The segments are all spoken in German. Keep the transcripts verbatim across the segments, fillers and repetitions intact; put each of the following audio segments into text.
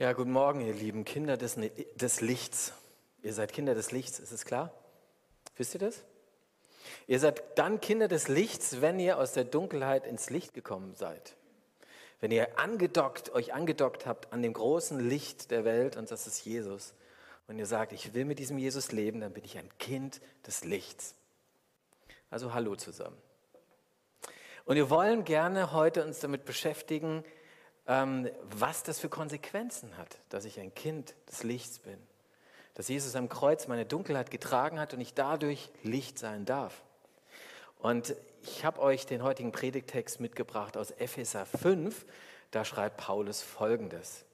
Ja, guten Morgen, ihr lieben Kinder des, des Lichts. Ihr seid Kinder des Lichts, ist es klar? Wisst ihr das? Ihr seid dann Kinder des Lichts, wenn ihr aus der Dunkelheit ins Licht gekommen seid. Wenn ihr angedockt, euch angedockt habt an dem großen Licht der Welt, und das ist Jesus. Und ihr sagt, ich will mit diesem Jesus leben, dann bin ich ein Kind des Lichts. Also hallo zusammen. Und wir wollen gerne heute uns damit beschäftigen, was das für Konsequenzen hat, dass ich ein Kind des Lichts bin. Dass Jesus am Kreuz meine Dunkelheit getragen hat und ich dadurch Licht sein darf. Und ich habe euch den heutigen Predigttext mitgebracht aus Epheser fünf. Da schreibt Paulus Folgendes.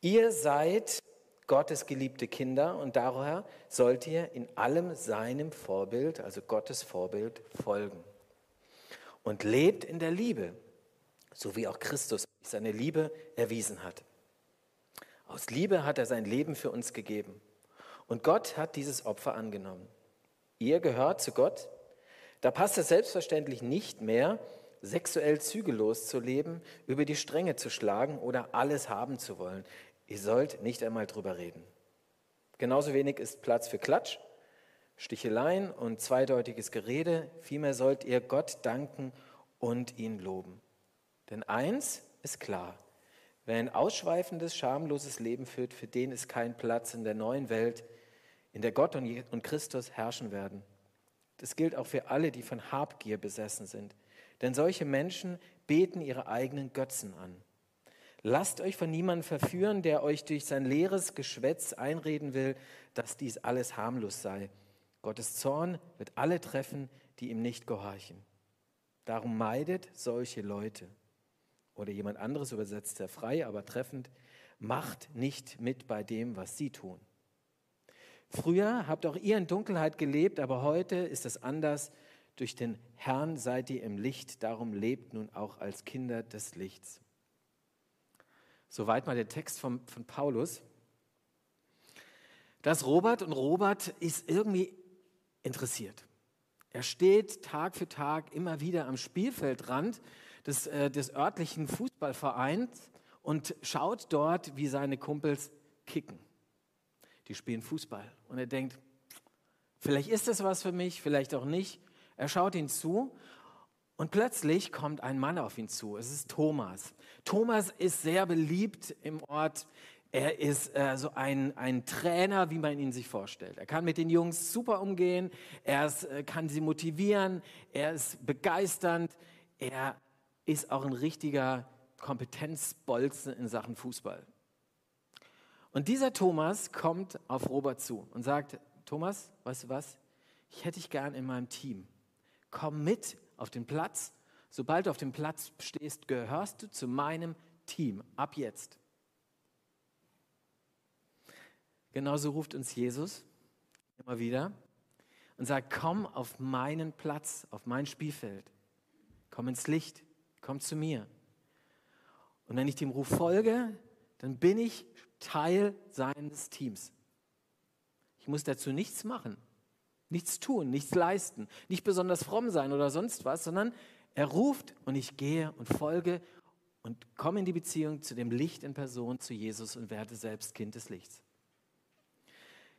Ihr seid Gottes geliebte Kinder und daher sollt ihr in allem seinem Vorbild, also Gottes Vorbild, folgen. Und lebt in der Liebe, so wie auch Christus seine Liebe erwiesen hat. Aus Liebe hat er sein Leben für uns gegeben. Und Gott hat dieses Opfer angenommen. Ihr gehört zu Gott. Da passt es selbstverständlich nicht mehr, sexuell zügellos zu leben, über die Stränge zu schlagen oder alles haben zu wollen. Ihr sollt nicht einmal drüber reden. Genauso wenig ist Platz für Klatsch, Sticheleien und zweideutiges Gerede. Vielmehr sollt ihr Gott danken und ihn loben. Denn eins ist klar, wer ein ausschweifendes, schamloses Leben führt, für den ist kein Platz in der neuen Welt, in der Gott und Christus herrschen werden. Das gilt auch für alle, die von Habgier besessen sind. Denn solche Menschen beten ihre eigenen Götzen an. Lasst euch von niemandem verführen, der euch durch sein leeres Geschwätz einreden will, dass dies alles harmlos sei. Gottes Zorn wird alle treffen, die ihm nicht gehorchen. Darum meidet solche Leute. Oder jemand anderes übersetzt sehr frei, aber treffend, macht nicht mit bei dem, was sie tun. Früher habt auch ihr in Dunkelheit gelebt, aber heute ist es anders. Durch den Herrn seid ihr im Licht, darum lebt nun auch als Kinder des Lichts. Soweit mal der Text von, von Paulus. Das Robert und Robert ist irgendwie interessiert. Er steht Tag für Tag immer wieder am Spielfeldrand des, äh, des örtlichen Fußballvereins und schaut dort, wie seine Kumpels kicken. Die spielen Fußball. Und er denkt, vielleicht ist das was für mich, vielleicht auch nicht. Er schaut ihnen zu und plötzlich kommt ein Mann auf ihn zu. Es ist Thomas. Thomas ist sehr beliebt im Ort. Er ist äh, so ein, ein Trainer, wie man ihn sich vorstellt. Er kann mit den Jungs super umgehen, er ist, äh, kann sie motivieren, er ist begeisternd, er ist auch ein richtiger Kompetenzbolzen in Sachen Fußball. Und dieser Thomas kommt auf Robert zu und sagt, Thomas, weißt du was, ich hätte dich gern in meinem Team. Komm mit auf den Platz, sobald du auf dem Platz stehst, gehörst du zu meinem Team, ab jetzt. Genauso ruft uns Jesus immer wieder und sagt, komm auf meinen Platz, auf mein Spielfeld. Komm ins Licht, komm zu mir. Und wenn ich dem Ruf folge, dann bin ich Teil seines Teams. Ich muss dazu nichts machen, nichts tun, nichts leisten, nicht besonders fromm sein oder sonst was, sondern er ruft und ich gehe und folge und komme in die Beziehung zu dem Licht in Person, zu Jesus und werde selbst Kind des Lichts.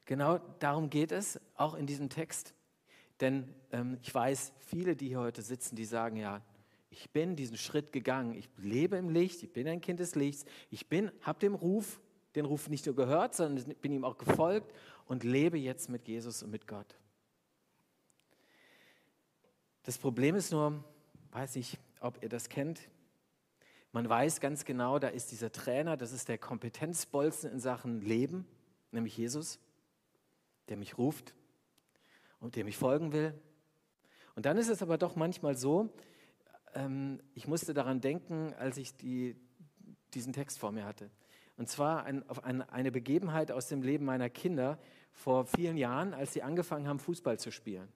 Genau darum geht es, auch in diesem Text. Denn ähm, ich weiß, viele, die hier heute sitzen, die sagen, ja, ich bin diesen Schritt gegangen, ich lebe im Licht, ich bin ein Kind des Lichts, ich bin, habe den Ruf, den Ruf nicht nur gehört, sondern bin ihm auch gefolgt und lebe jetzt mit Jesus und mit Gott. Das Problem ist nur, weiß nicht, ob ihr das kennt, man weiß ganz genau, da ist dieser Trainer, das ist der Kompetenzbolzen in Sachen Leben, nämlich Jesus, der mich ruft und dem ich folgen will. Und dann ist es aber doch manchmal so, ähm, ich musste daran denken, als ich die, diesen Text vor mir hatte. Und zwar ein, auf ein, eine Begebenheit aus dem Leben meiner Kinder vor vielen Jahren, als sie angefangen haben, Fußball zu spielen.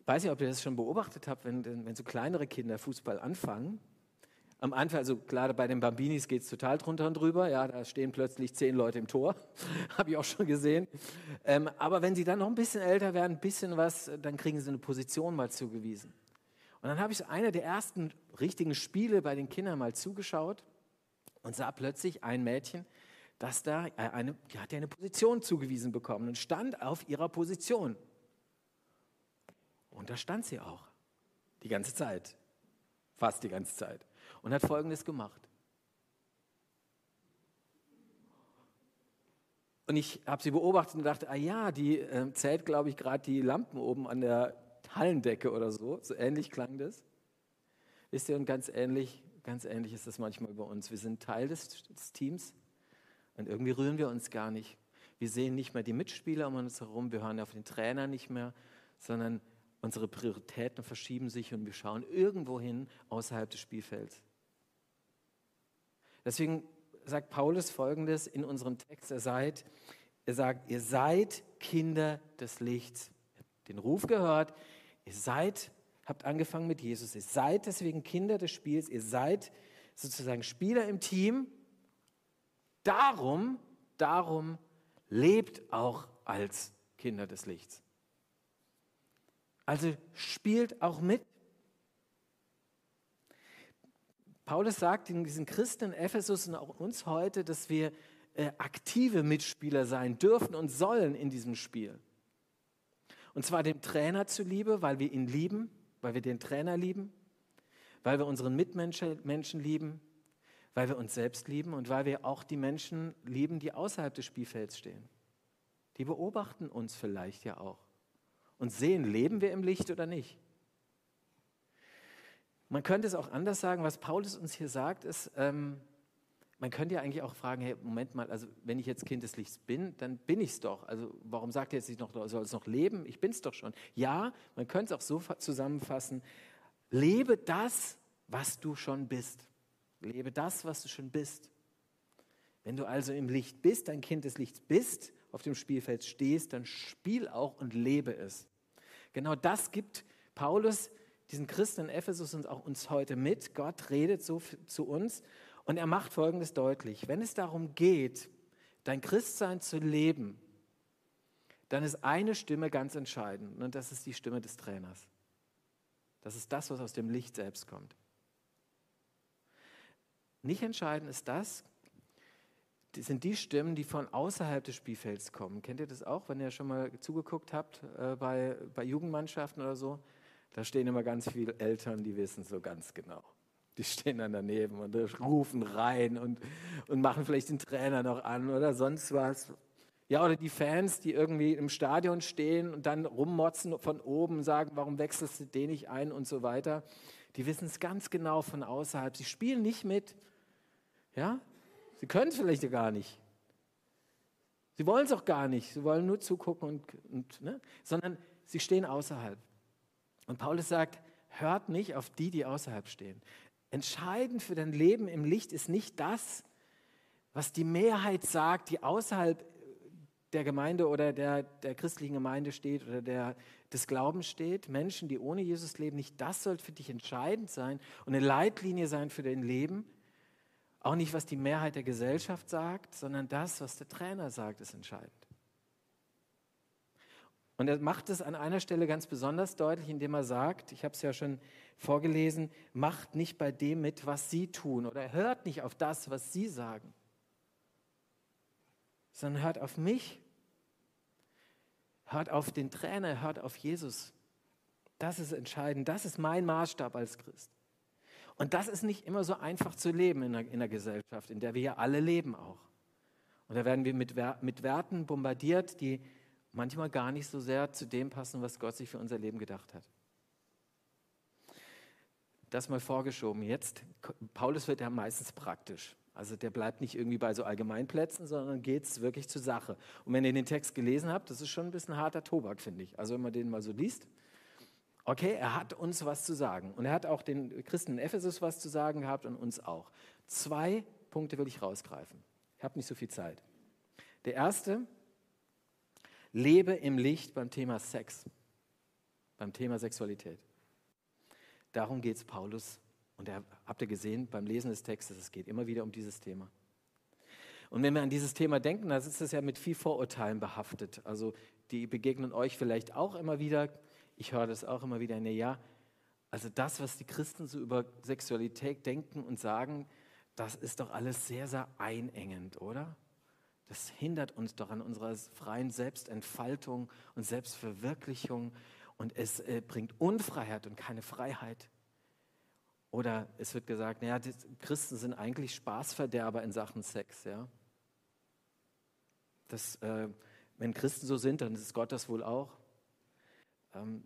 Ich weiß nicht, ob ihr das schon beobachtet habt, wenn, wenn so kleinere Kinder Fußball anfangen. Am Anfang, also gerade bei den Bambinis geht es total drunter und drüber. Ja, da stehen plötzlich zehn Leute im Tor, habe ich auch schon gesehen. Ähm, aber wenn sie dann noch ein bisschen älter werden, ein bisschen was, dann kriegen sie eine Position mal zugewiesen. Und dann habe ich so einer der ersten richtigen Spiele bei den Kindern mal zugeschaut. und sah plötzlich ein Mädchen, das da eine, hat eine Position zugewiesen bekommen und stand auf ihrer Position. Und da stand sie auch, die ganze Zeit, fast die ganze Zeit, und hat Folgendes gemacht. Und ich habe sie beobachtet und dachte, ah ja, die äh, zählt, glaube ich, gerade die Lampen oben an der Hallendecke oder so. So ähnlich klang das. Wisst ihr, und ganz ähnlich, ganz ähnlich ist das manchmal bei uns. Wir sind Teil des, des Teams und irgendwie rühren wir uns gar nicht. Wir sehen nicht mehr die Mitspieler um uns herum, wir hören auf den Trainer nicht mehr, sondern unsere Prioritäten verschieben sich und wir schauen irgendwo hin außerhalb des Spielfelds. Deswegen sagt Paulus Folgendes in unserem Text, er, seid, er sagt, ihr seid Kinder des Lichts. Ihr habt den Ruf gehört, ihr seid, habt angefangen mit Jesus, ihr seid deswegen Kinder des Spiels, ihr seid sozusagen Spieler im Team. Darum, darum lebt auch als Kinder des Lichts. Also spielt auch mit. Paulus sagt in diesen Christen in Ephesus und auch uns heute, dass wir äh, aktive Mitspieler sein dürfen und sollen in diesem Spiel. Und zwar dem Trainer zuliebe, weil wir ihn lieben, weil wir den Trainer lieben, weil wir unseren Mitmenschen Menschen lieben, weil wir uns selbst lieben und weil wir auch die Menschen lieben, die außerhalb des Spielfelds stehen. Die beobachten uns vielleicht ja auch und sehen, leben wir im Licht oder nicht. Man könnte es auch anders sagen, was Paulus uns hier sagt, ist, ähm, man könnte ja eigentlich auch fragen, hey, Moment mal, also wenn ich jetzt Kind des Lichts bin, dann bin ich es doch. Also warum sagt er jetzt nicht noch, soll es noch leben? Ich bin es doch schon. Ja, man könnte es auch so zusammenfassen, lebe das, was du schon bist. Lebe das, was du schon bist. Wenn du also im Licht bist, ein Kind des Lichts bist, auf dem Spielfeld stehst, dann spiel auch und lebe es. Genau das gibt Paulus diesen Christen in Ephesus und auch uns heute mit. Gott redet so zu uns und er macht Folgendes deutlich. Wenn es darum geht, dein Christsein zu leben, dann ist eine Stimme ganz entscheidend und das ist die Stimme des Trainers. Das ist das, was aus dem Licht selbst kommt. Nicht entscheidend ist das, das sind die Stimmen, die von außerhalb des Spielfelds kommen. Kennt ihr das auch, wenn ihr schon mal zugeguckt habt äh, bei, bei Jugendmannschaften oder so? Da stehen immer ganz viele Eltern, die wissen so ganz genau. Die stehen dann daneben und rufen rein und, und machen vielleicht den Trainer noch an oder sonst was. Ja, oder die Fans, die irgendwie im Stadion stehen und dann rummotzen von oben, sagen, warum wechselst du den nicht ein und so weiter. Die wissen es ganz genau von außerhalb. Sie spielen nicht mit. Ja? Sie können es vielleicht gar nicht. Sie wollen es auch gar nicht. Sie wollen nur zugucken, und, und, ne? Sondern sie stehen außerhalb. Und Paulus sagt, hört nicht auf die, die außerhalb stehen. Entscheidend für dein Leben im Licht ist nicht das, was die Mehrheit sagt, die außerhalb der Gemeinde oder der, der christlichen Gemeinde steht oder der, des Glaubens steht. Menschen, die ohne Jesus leben, nicht das soll für dich entscheidend sein und eine Leitlinie sein für dein Leben. Auch nicht, was die Mehrheit der Gesellschaft sagt, sondern das, was der Trainer sagt, ist entscheidend. Und er macht es an einer Stelle ganz besonders deutlich, indem er sagt, ich habe es ja schon vorgelesen, macht nicht bei dem mit, was sie tun oder hört nicht auf das, was sie sagen, sondern hört auf mich, hört auf den Trainer, hört auf Jesus. Das ist entscheidend, das ist mein Maßstab als Christ. Und das ist nicht immer so einfach zu leben in der, in der Gesellschaft, in der wir ja alle leben auch. Und da werden wir mit, mit Werten bombardiert, die manchmal gar nicht so sehr zu dem passen, was Gott sich für unser Leben gedacht hat. Das mal vorgeschoben. Jetzt, Paulus wird ja meistens praktisch. Also der bleibt nicht irgendwie bei so Allgemeinplätzen, sondern geht es wirklich zur Sache. Und wenn ihr den Text gelesen habt, das ist schon ein bisschen harter Tobak, finde ich. Also wenn man den mal so liest, okay, er hat uns was zu sagen. Und er hat auch den Christen in Ephesus was zu sagen gehabt und uns auch. Zwei Punkte will ich rausgreifen. Ich habe nicht so viel Zeit. Der erste: lebe im Licht beim Thema Sex, beim Thema Sexualität. Darum geht es Paulus. Und er, habt ihr gesehen, beim Lesen des Textes, es geht immer wieder um dieses Thema. Und wenn wir an dieses Thema denken, dann ist es ja mit viel Vorurteilen behaftet. Also die begegnen euch vielleicht auch immer wieder. Ich höre das auch immer wieder. Nee, ja, also das, was die Christen so über Sexualität denken und sagen, Das ist doch alles sehr, sehr einengend, oder? Das hindert uns doch an unserer freien Selbstentfaltung und Selbstverwirklichung und es äh, bringt Unfreiheit und keine Freiheit. Oder es wird gesagt, naja, die Christen sind eigentlich Spaßverderber in Sachen Sex. Ja? Das, äh, wenn Christen so sind, dann ist Gott das wohl auch. Ähm,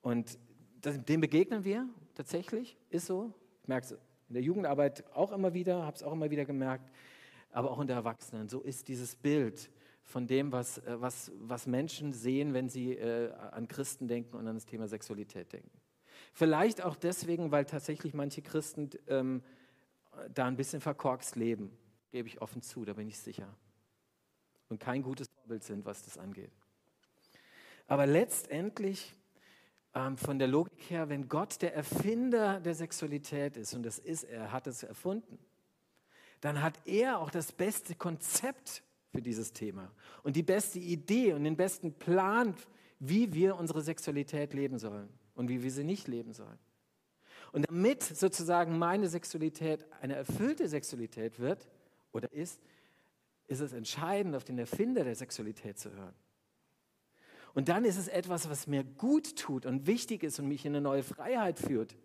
und das, dem begegnen wir tatsächlich, ist so. Ich merke es in der Jugendarbeit auch immer wieder, habe es auch immer wieder gemerkt, aber auch unter Erwachsenen. So ist dieses Bild von dem, was, was, was Menschen sehen, wenn sie äh, an Christen denken und an das Thema Sexualität denken. Vielleicht auch deswegen, weil tatsächlich manche Christen ähm, da ein bisschen verkorkst leben, gebe ich offen zu, da bin ich sicher. Und kein gutes Vorbild sind, was das angeht. Aber letztendlich, ähm, von der Logik her, wenn Gott der Erfinder der Sexualität ist, und das ist er, er hat es erfunden, dann hat er auch das beste Konzept für dieses Thema und die beste Idee und den besten Plan, wie wir unsere Sexualität leben sollen und wie wir sie nicht leben sollen. Und damit sozusagen meine Sexualität eine erfüllte Sexualität wird oder ist, ist es entscheidend, auf den Erfinder der Sexualität zu hören. Und dann ist es etwas, was mir gut tut und wichtig ist und mich in eine neue Freiheit führt.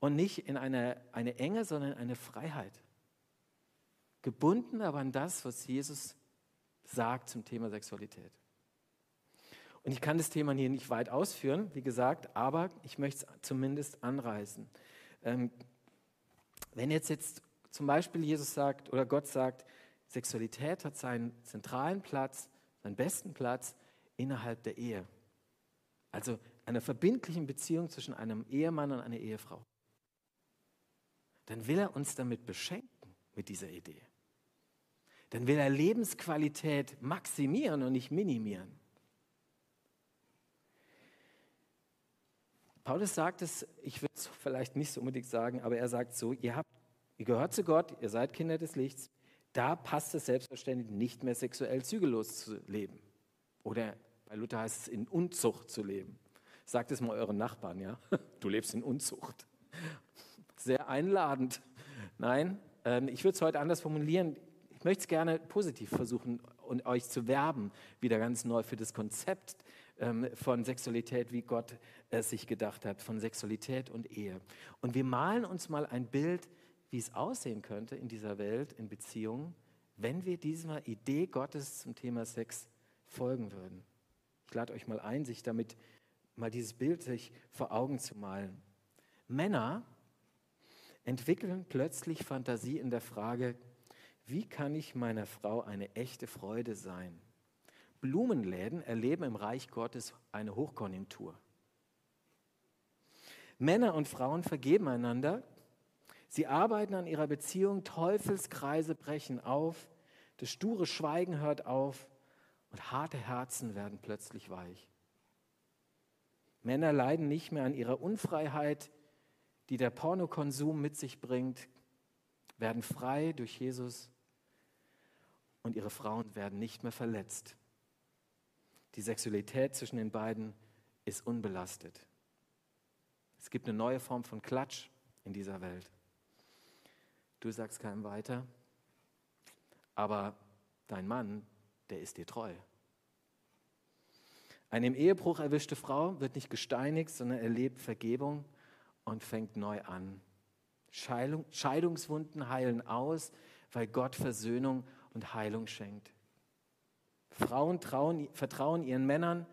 Und nicht in eine, eine Enge, sondern in eine Freiheit. Gebunden aber an das, was Jesus sagt zum Thema Sexualität. Und ich kann das Thema hier nicht weit ausführen, wie gesagt, aber ich möchte es zumindest anreißen. Ähm, wenn jetzt, jetzt zum Beispiel Jesus sagt oder Gott sagt, Sexualität hat seinen zentralen Platz, seinen besten Platz innerhalb der Ehe. Also einer verbindlichen Beziehung zwischen einem Ehemann und einer Ehefrau. Dann will er uns damit beschenken, mit dieser Idee. Dann will er Lebensqualität maximieren und nicht minimieren. Paulus sagt es, ich würde es vielleicht nicht so unbedingt sagen, aber er sagt so, ihr habt, ihr gehört zu Gott, ihr seid Kinder des Lichts, da passt es selbstverständlich nicht mehr sexuell zügellos zu leben. Oder bei Luther heißt es, in Unzucht zu leben. Sagt es mal euren Nachbarn, ja? Du lebst in Unzucht. Sehr einladend. Nein, ich würde es heute anders formulieren. Ich möchte es gerne positiv versuchen und euch zu werben, wieder ganz neu für das Konzept von Sexualität, wie Gott es sich gedacht hat, von Sexualität und Ehe. Und wir malen uns mal ein Bild, wie es aussehen könnte in dieser Welt, in Beziehungen, wenn wir dieser Idee Gottes zum Thema Sex folgen würden. Ich lade euch mal ein, sich damit mal dieses Bild sich vor Augen zu malen. Männer entwickeln plötzlich Fantasie in der Frage, wie kann ich meiner Frau eine echte Freude sein? Blumenläden erleben im Reich Gottes eine Hochkonjunktur. Männer und Frauen vergeben einander. Sie arbeiten an ihrer Beziehung, Teufelskreise brechen auf, das sture Schweigen hört auf und harte Herzen werden plötzlich weich. Männer leiden nicht mehr an ihrer Unfreiheit, die der Pornokonsum mit sich bringt, werden frei durch Jesus und ihre Frauen werden nicht mehr verletzt. Die Sexualität zwischen den beiden ist unbelastet. Es gibt eine neue Form von Klatsch in dieser Welt. Du sagst keinem weiter, aber dein Mann, der ist dir treu. Eine im Ehebruch erwischte Frau wird nicht gesteinigt, sondern erlebt Vergebung und fängt neu an. Scheidung, Scheidungswunden heilen aus, weil Gott Versöhnung und Heilung schenkt. Frauen trauen, vertrauen ihren Männern,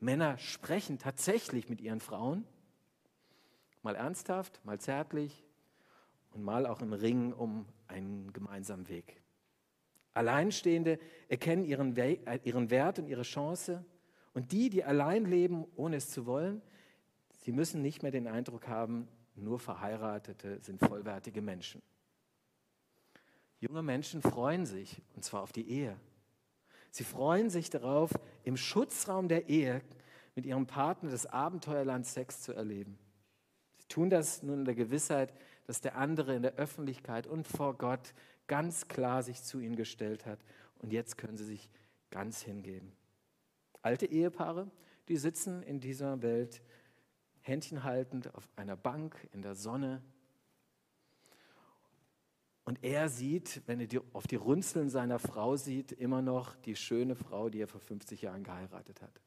Männer sprechen tatsächlich mit ihren Frauen, mal ernsthaft, mal zärtlich und mal auch im Ringen um einen gemeinsamen Weg. Alleinstehende erkennen ihren, We- ihren Wert und ihre Chance und die, die allein leben, ohne es zu wollen, sie müssen nicht mehr den Eindruck haben, nur Verheiratete sind vollwertige Menschen. Junge Menschen freuen sich, und zwar auf die Ehe. Sie freuen sich darauf, im Schutzraum der Ehe mit ihrem Partner das Abenteuerland Sex zu erleben. Sie tun das nun in der Gewissheit, dass der andere in der Öffentlichkeit und vor Gott ganz klar sich zu ihnen gestellt hat. Und jetzt können sie sich ganz hingeben. Alte Ehepaare, die sitzen in dieser Welt händchenhaltend auf einer Bank in der Sonne Und er sieht, wenn er die, auf die Runzeln seiner Frau sieht, immer noch die schöne Frau, die er vor fünfzig Jahren geheiratet hat.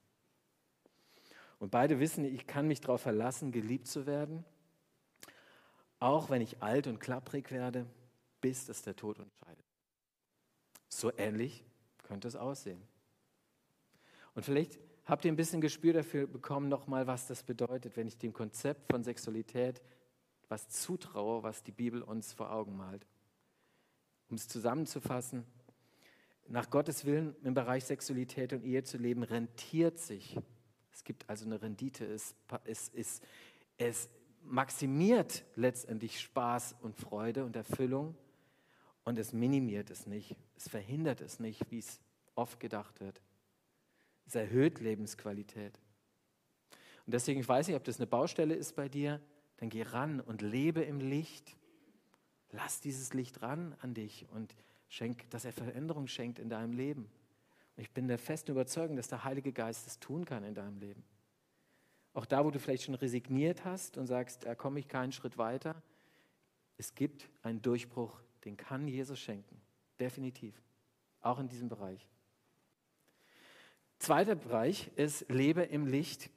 Und beide wissen, ich kann mich darauf verlassen, geliebt zu werden, auch wenn ich alt und klapprig werde, bis es der Tod uns scheidet. So ähnlich könnte es aussehen. Und vielleicht habt ihr ein bisschen Gespür dafür bekommen, nochmal, was das bedeutet, wenn ich dem Konzept von Sexualität was zutraue, was die Bibel uns vor Augen malt. Um es zusammenzufassen, nach Gottes Willen im Bereich Sexualität und Ehe zu leben, rentiert sich. Es gibt also eine Rendite, es, es, es, es maximiert letztendlich Spaß und Freude und Erfüllung und es minimiert es nicht, es verhindert es nicht, wie es oft gedacht wird. Es erhöht Lebensqualität. Und deswegen, ich weiß nicht, ob das eine Baustelle ist bei dir, dann geh ran und lebe im Licht. Lass dieses Licht ran an dich und schenk, dass er Veränderung schenkt in deinem Leben. Ich bin der festen Überzeugung, dass der Heilige Geist es tun kann in deinem Leben. Auch da, wo du vielleicht schon resigniert hast und sagst, da komme ich keinen Schritt weiter. Es gibt einen Durchbruch, den kann Jesus schenken. Definitiv. Auch in diesem Bereich. Zweiter Bereich ist, lebe im Licht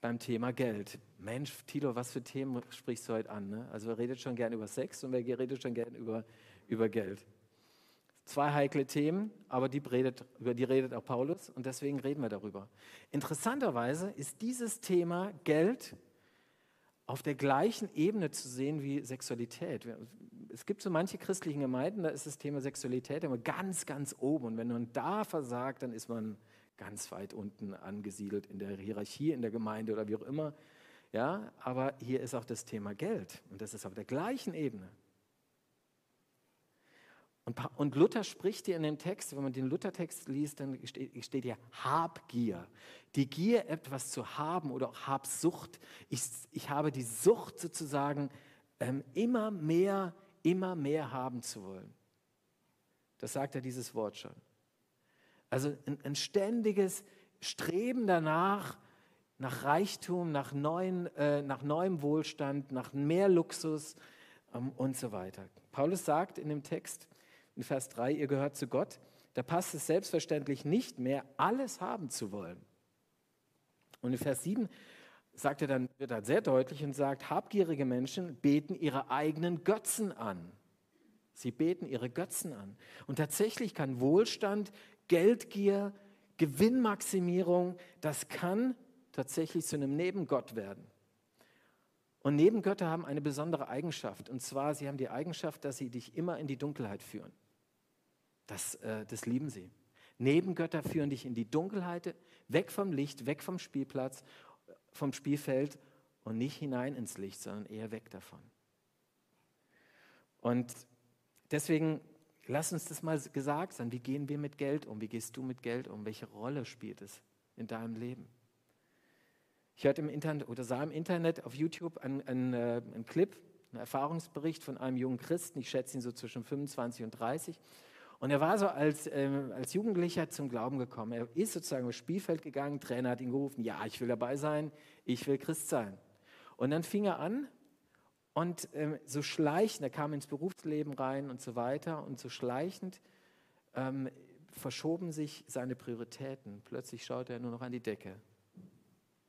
beim Thema Geld. Mensch, Tilo, was für Themen sprichst du heute an? Ne? Also wer redet schon gern über Sex und wer redet schon gern über, über Geld? Zwei heikle Themen, aber die redet, über die redet auch Paulus und deswegen reden wir darüber. Interessanterweise ist dieses Thema Geld auf der gleichen Ebene zu sehen wie Sexualität. Es gibt so manche christlichen Gemeinden, da ist das Thema Sexualität immer ganz, ganz oben. Und wenn man da versagt, dann ist man ganz weit unten angesiedelt in der Hierarchie, in der Gemeinde oder wie auch immer. Ja, aber hier ist auch das Thema Geld und das ist auf der gleichen Ebene. Und Luther spricht hier in dem Text, wenn man den Luthertext liest, dann steht hier Habgier. Die Gier, etwas zu haben oder auch Habsucht. Ich, ich habe die Sucht sozusagen, ähm, immer mehr, immer mehr haben zu wollen. Das sagt ja dieses Wort schon. Also ein, ein ständiges Streben danach, nach Reichtum, nach, neuen, äh, nach neuem Wohlstand, nach mehr Luxus ähm, und so weiter. Paulus sagt in dem Text, in Vers drei, ihr gehört zu Gott, da passt es selbstverständlich nicht mehr, alles haben zu wollen. Und in Vers sieben sagt er dann, wird er sehr deutlich und sagt, habgierige Menschen beten ihre eigenen Götzen an. Sie beten ihre Götzen an. Und tatsächlich kann Wohlstand, Geldgier, Gewinnmaximierung, das kann tatsächlich zu einem Nebengott werden. Und Nebengötter haben eine besondere Eigenschaft. Und zwar, sie haben die Eigenschaft, dass sie dich immer in die Dunkelheit führen. Das, äh, das lieben sie. Nebengötter führen dich in die Dunkelheit, weg vom Licht, weg vom Spielplatz, vom Spielfeld und nicht hinein ins Licht, sondern eher weg davon. Und deswegen, lass uns das mal gesagt sein. Wie gehen wir mit Geld um? Wie gehst du mit Geld um? Welche Rolle spielt es in deinem Leben? Ich hörte im Internet oder sah im Internet auf YouTube einen, einen, einen Clip, einen Erfahrungsbericht von einem jungen Christen, ich schätze ihn so zwischen fünfundzwanzig und dreißig. Und er war so als, äh, als Jugendlicher zum Glauben gekommen. Er ist sozusagen aufs Spielfeld gegangen, Trainer hat ihn gerufen, ja, ich will dabei sein, ich will Christ sein. Und dann fing er an und ähm, so schleichend, er kam ins Berufsleben rein und so weiter und so schleichend ähm, verschoben sich seine Prioritäten. Plötzlich schaute er nur noch an die Decke.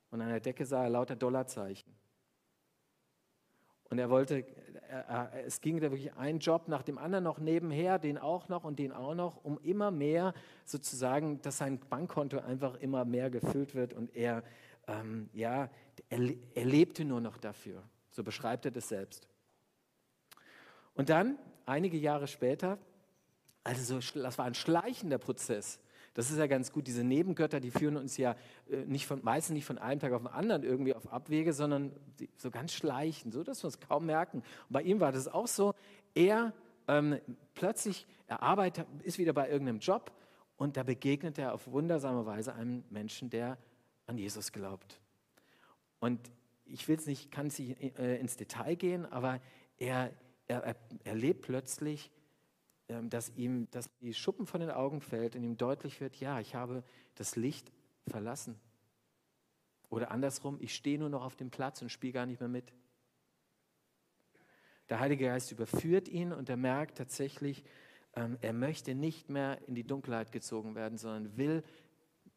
Und an der Decke sah er lauter Dollarzeichen. Und er wollte, er, er, es ging da wirklich ein Job nach dem anderen noch nebenher, den auch noch und den auch noch, um immer mehr sozusagen, dass sein Bankkonto einfach immer mehr gefüllt wird. Und er, ähm, ja, er, er lebte nur noch dafür. So beschreibt er das selbst. Und dann, einige Jahre später, also so, das war ein schleichender Prozess. Das ist ja ganz gut, diese Nebengötter, die führen uns ja nicht von, meistens nicht von einem Tag auf den anderen irgendwie auf Abwege, sondern so ganz schleichend, so dass wir uns kaum merken. Und bei ihm war das auch so, er ähm, plötzlich er arbeitet, ist wieder bei irgendeinem Job und da begegnet er auf wundersame Weise einem Menschen, der an Jesus glaubt. Und ich will es nicht, kann es nicht äh, ins Detail gehen, aber er, er, er erlebt plötzlich, dass ihm dass die Schuppen von den Augen fällt und ihm deutlich wird, ja, ich habe das Licht verlassen. Oder andersrum, ich stehe nur noch auf dem Platz und spiele gar nicht mehr mit. Der Heilige Geist überführt ihn und er merkt tatsächlich, ähm, er möchte nicht mehr in die Dunkelheit gezogen werden, sondern will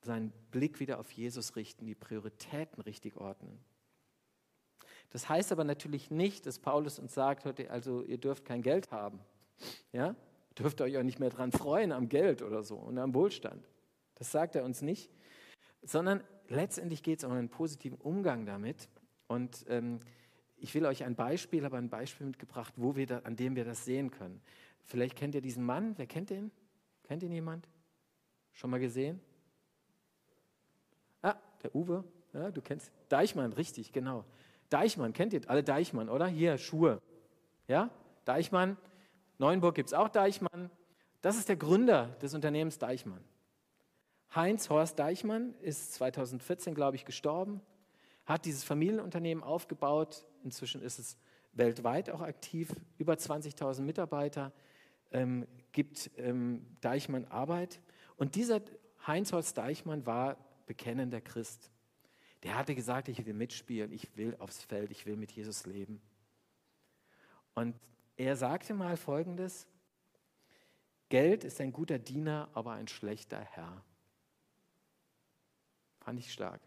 seinen Blick wieder auf Jesus richten, die Prioritäten richtig ordnen. Das heißt aber natürlich nicht, dass Paulus uns sagt heute, also ihr dürft kein Geld haben. Ja? Dürft euch auch nicht mehr dran freuen am Geld oder so und am Wohlstand. Das sagt er uns nicht, sondern letztendlich geht es um einen positiven Umgang damit. Und ähm, ich will euch ein Beispiel, habe ein Beispiel mitgebracht, wo wir da, an dem wir das sehen können. Vielleicht kennt ihr diesen Mann, wer kennt den? Kennt ihn jemand? Schon mal gesehen? Ah, der Uwe, ja, du kennst Deichmann, richtig, genau. Deichmann, kennt ihr alle Deichmann, oder? Hier, Schuhe, ja, Deichmann, Neuenburg gibt es auch Deichmann. Das ist der Gründer des Unternehmens Deichmann. Heinz Horst Deichmann ist zweitausendvierzehn, glaube ich, gestorben, hat dieses Familienunternehmen aufgebaut. Inzwischen ist es weltweit auch aktiv, über zwanzigtausend Mitarbeiter, ähm, gibt ähm, Deichmann Arbeit. Und dieser Heinz Horst Deichmann war bekennender Christ. Der hatte gesagt, ich will mitspielen, ich will aufs Feld, ich will mit Jesus leben. Und er sagte mal Folgendes: Geld ist ein guter Diener, aber ein schlechter Herr. Fand ich stark.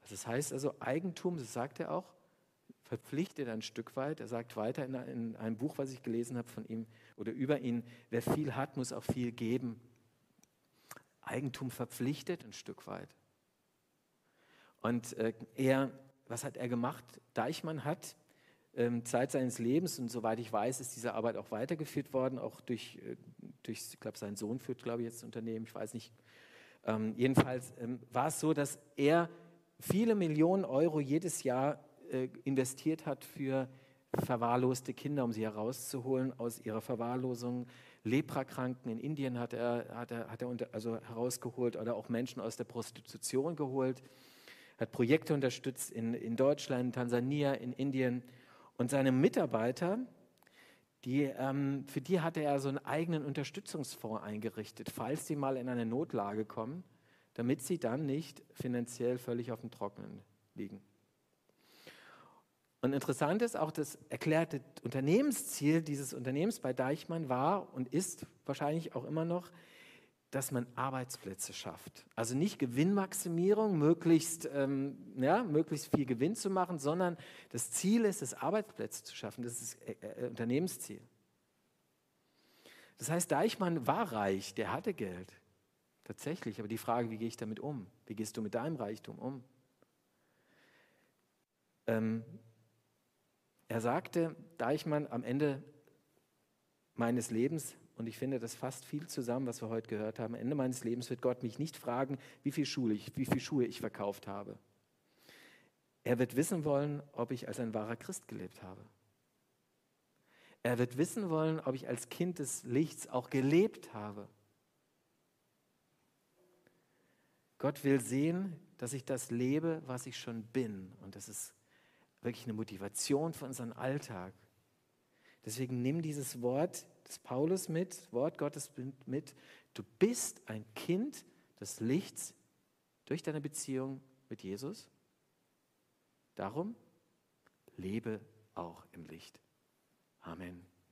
Also das heißt also, Eigentum, das sagt er auch, verpflichtet ein Stück weit. Er sagt weiter in einem Buch, was ich gelesen habe von ihm oder über ihn, wer viel hat, muss auch viel geben. Eigentum verpflichtet ein Stück weit. Und er, was hat er gemacht? Deichmann hat Zeit seines Lebens, und soweit ich weiß, ist diese Arbeit auch weitergeführt worden, auch durch, durch ich glaube, sein Sohn führt, glaube ich, jetzt das Unternehmen, ich weiß nicht. Ähm, jedenfalls ähm, war es so, dass er viele Millionen Euro jedes Jahr äh, investiert hat für verwahrloste Kinder, um sie herauszuholen aus ihrer Verwahrlosung. Leprakranken in Indien hat er, hat er, hat er unter, also herausgeholt oder auch Menschen aus der Prostitution geholt, hat Projekte unterstützt in, in Deutschland, in Tansania, in Indien. Und seine Mitarbeiter, die, ähm, für die hatte er so einen eigenen Unterstützungsfonds eingerichtet, falls sie mal in eine Notlage kommen, damit sie dann nicht finanziell völlig auf dem Trockenen liegen. Und interessant ist auch, das erklärte Unternehmensziel dieses Unternehmens bei Deichmann war und ist wahrscheinlich auch immer noch, dass man Arbeitsplätze schafft. Also nicht Gewinnmaximierung, möglichst, ähm, ja, möglichst viel Gewinn zu machen, sondern das Ziel ist es, Arbeitsplätze zu schaffen. Das ist das äh, Unternehmensziel. Das heißt, Deichmann war reich, der hatte Geld. Tatsächlich, aber die Frage, wie gehe ich damit um? Wie gehst du mit deinem Reichtum um? Ähm, er sagte, Deichmann, am Ende meines Lebens, und ich finde, das fasst viel zusammen, was wir heute gehört haben. Am Ende meines Lebens wird Gott mich nicht fragen, wie viel Schuhe ich, wie viel Schuhe ich verkauft habe. Er wird wissen wollen, ob ich als ein wahrer Christ gelebt habe. Er wird wissen wollen, ob ich als Kind des Lichts auch gelebt habe. Gott will sehen, dass ich das lebe, was ich schon bin. Und das ist wirklich eine Motivation für unseren Alltag. Deswegen nimm dieses Wort des Paulus mit, Wort Gottes mit. Du bist ein Kind des Lichts durch deine Beziehung mit Jesus. Darum lebe auch im Licht. Amen.